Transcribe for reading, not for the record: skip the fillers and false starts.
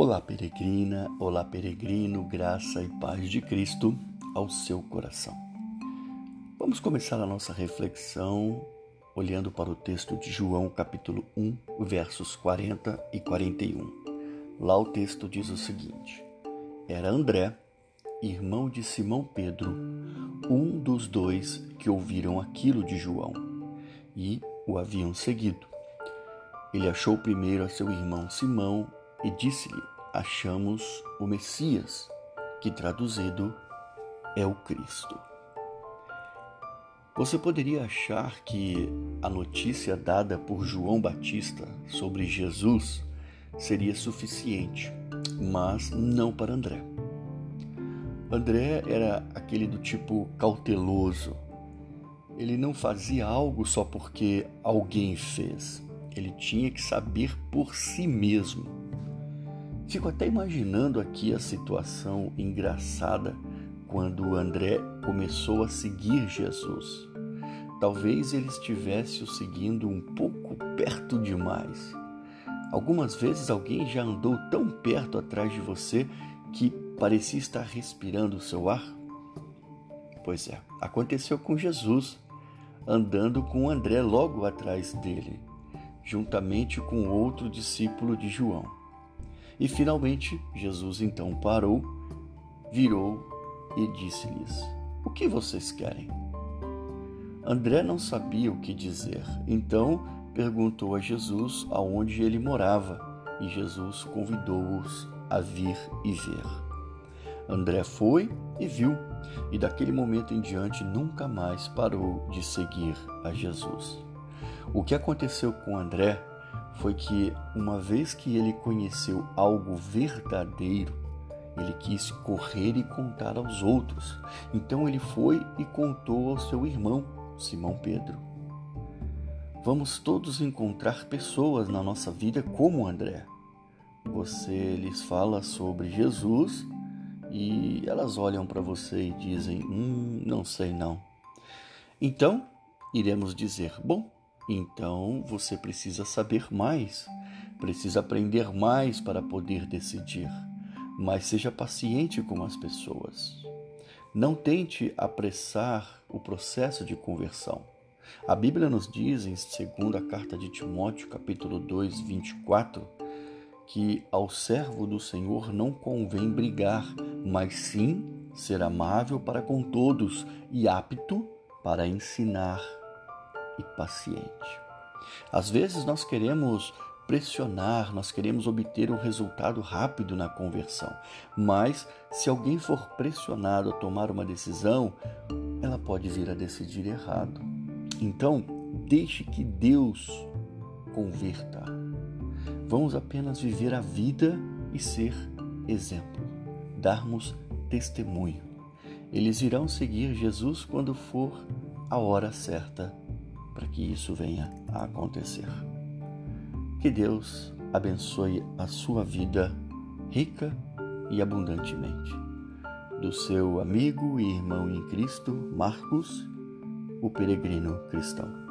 Olá, peregrina, olá, peregrino, graça e paz de Cristo ao seu coração. Vamos começar a nossa reflexão olhando para o texto de João, capítulo 1, versos 40 e 41. Lá o texto diz o seguinte: Era André, irmão de Simão Pedro, um dos dois que ouviram aquilo de João e o haviam seguido. Ele achou primeiro a seu irmão Simão e disse-lhe: achamos o Messias, que traduzido é o Cristo. Você poderia achar que a notícia dada por João Batista sobre Jesus seria suficiente, mas não para André. André era aquele do tipo cauteloso. Ele não fazia algo só porque alguém fez. Ele tinha que saber por si mesmo. Fico até imaginando aqui a situação engraçada quando André começou a seguir Jesus. Talvez ele estivesse o seguindo um pouco perto demais. Algumas vezes alguém já andou tão perto atrás de você que parecia estar respirando o seu ar? Pois é, aconteceu com Jesus, andando com André logo atrás dele, juntamente com outro discípulo de João. E finalmente, Jesus então parou, virou e disse-lhes: o que vocês querem? André não sabia o que dizer, então perguntou a Jesus aonde ele morava, e Jesus convidou-os a vir e ver. André foi e viu, e daquele momento em diante nunca mais parou de seguir a Jesus. O que aconteceu com André foi que, uma vez que ele conheceu algo verdadeiro, ele quis correr e contar aos outros. Então ele foi e contou ao seu irmão, Simão Pedro. Vamos todos encontrar pessoas na nossa vida como André. Você lhes fala sobre Jesus e elas olham para você e dizem: não sei não. Então, iremos dizer: bom, então você precisa saber mais, precisa aprender mais para poder decidir, mas seja paciente com as pessoas. Não tente apressar o processo de conversão. A Bíblia nos diz em 2ª Carta de Timóteo, capítulo 2, 24, que ao servo do Senhor não convém brigar, mas sim ser amável para com todos e apto para ensinar e paciente. Às vezes nós queremos pressionar, nós queremos obter um resultado rápido na conversão, mas se alguém for pressionado a tomar uma decisão, ela pode vir a decidir errado. Então, deixe que Deus converta. Vamos apenas viver a vida e ser exemplo, darmos testemunho. Eles irão seguir Jesus quando for a hora certa, para que isso venha a acontecer. Que Deus abençoe a sua vida rica e abundantemente. Do seu amigo e irmão em Cristo, Marcos, o peregrino cristão.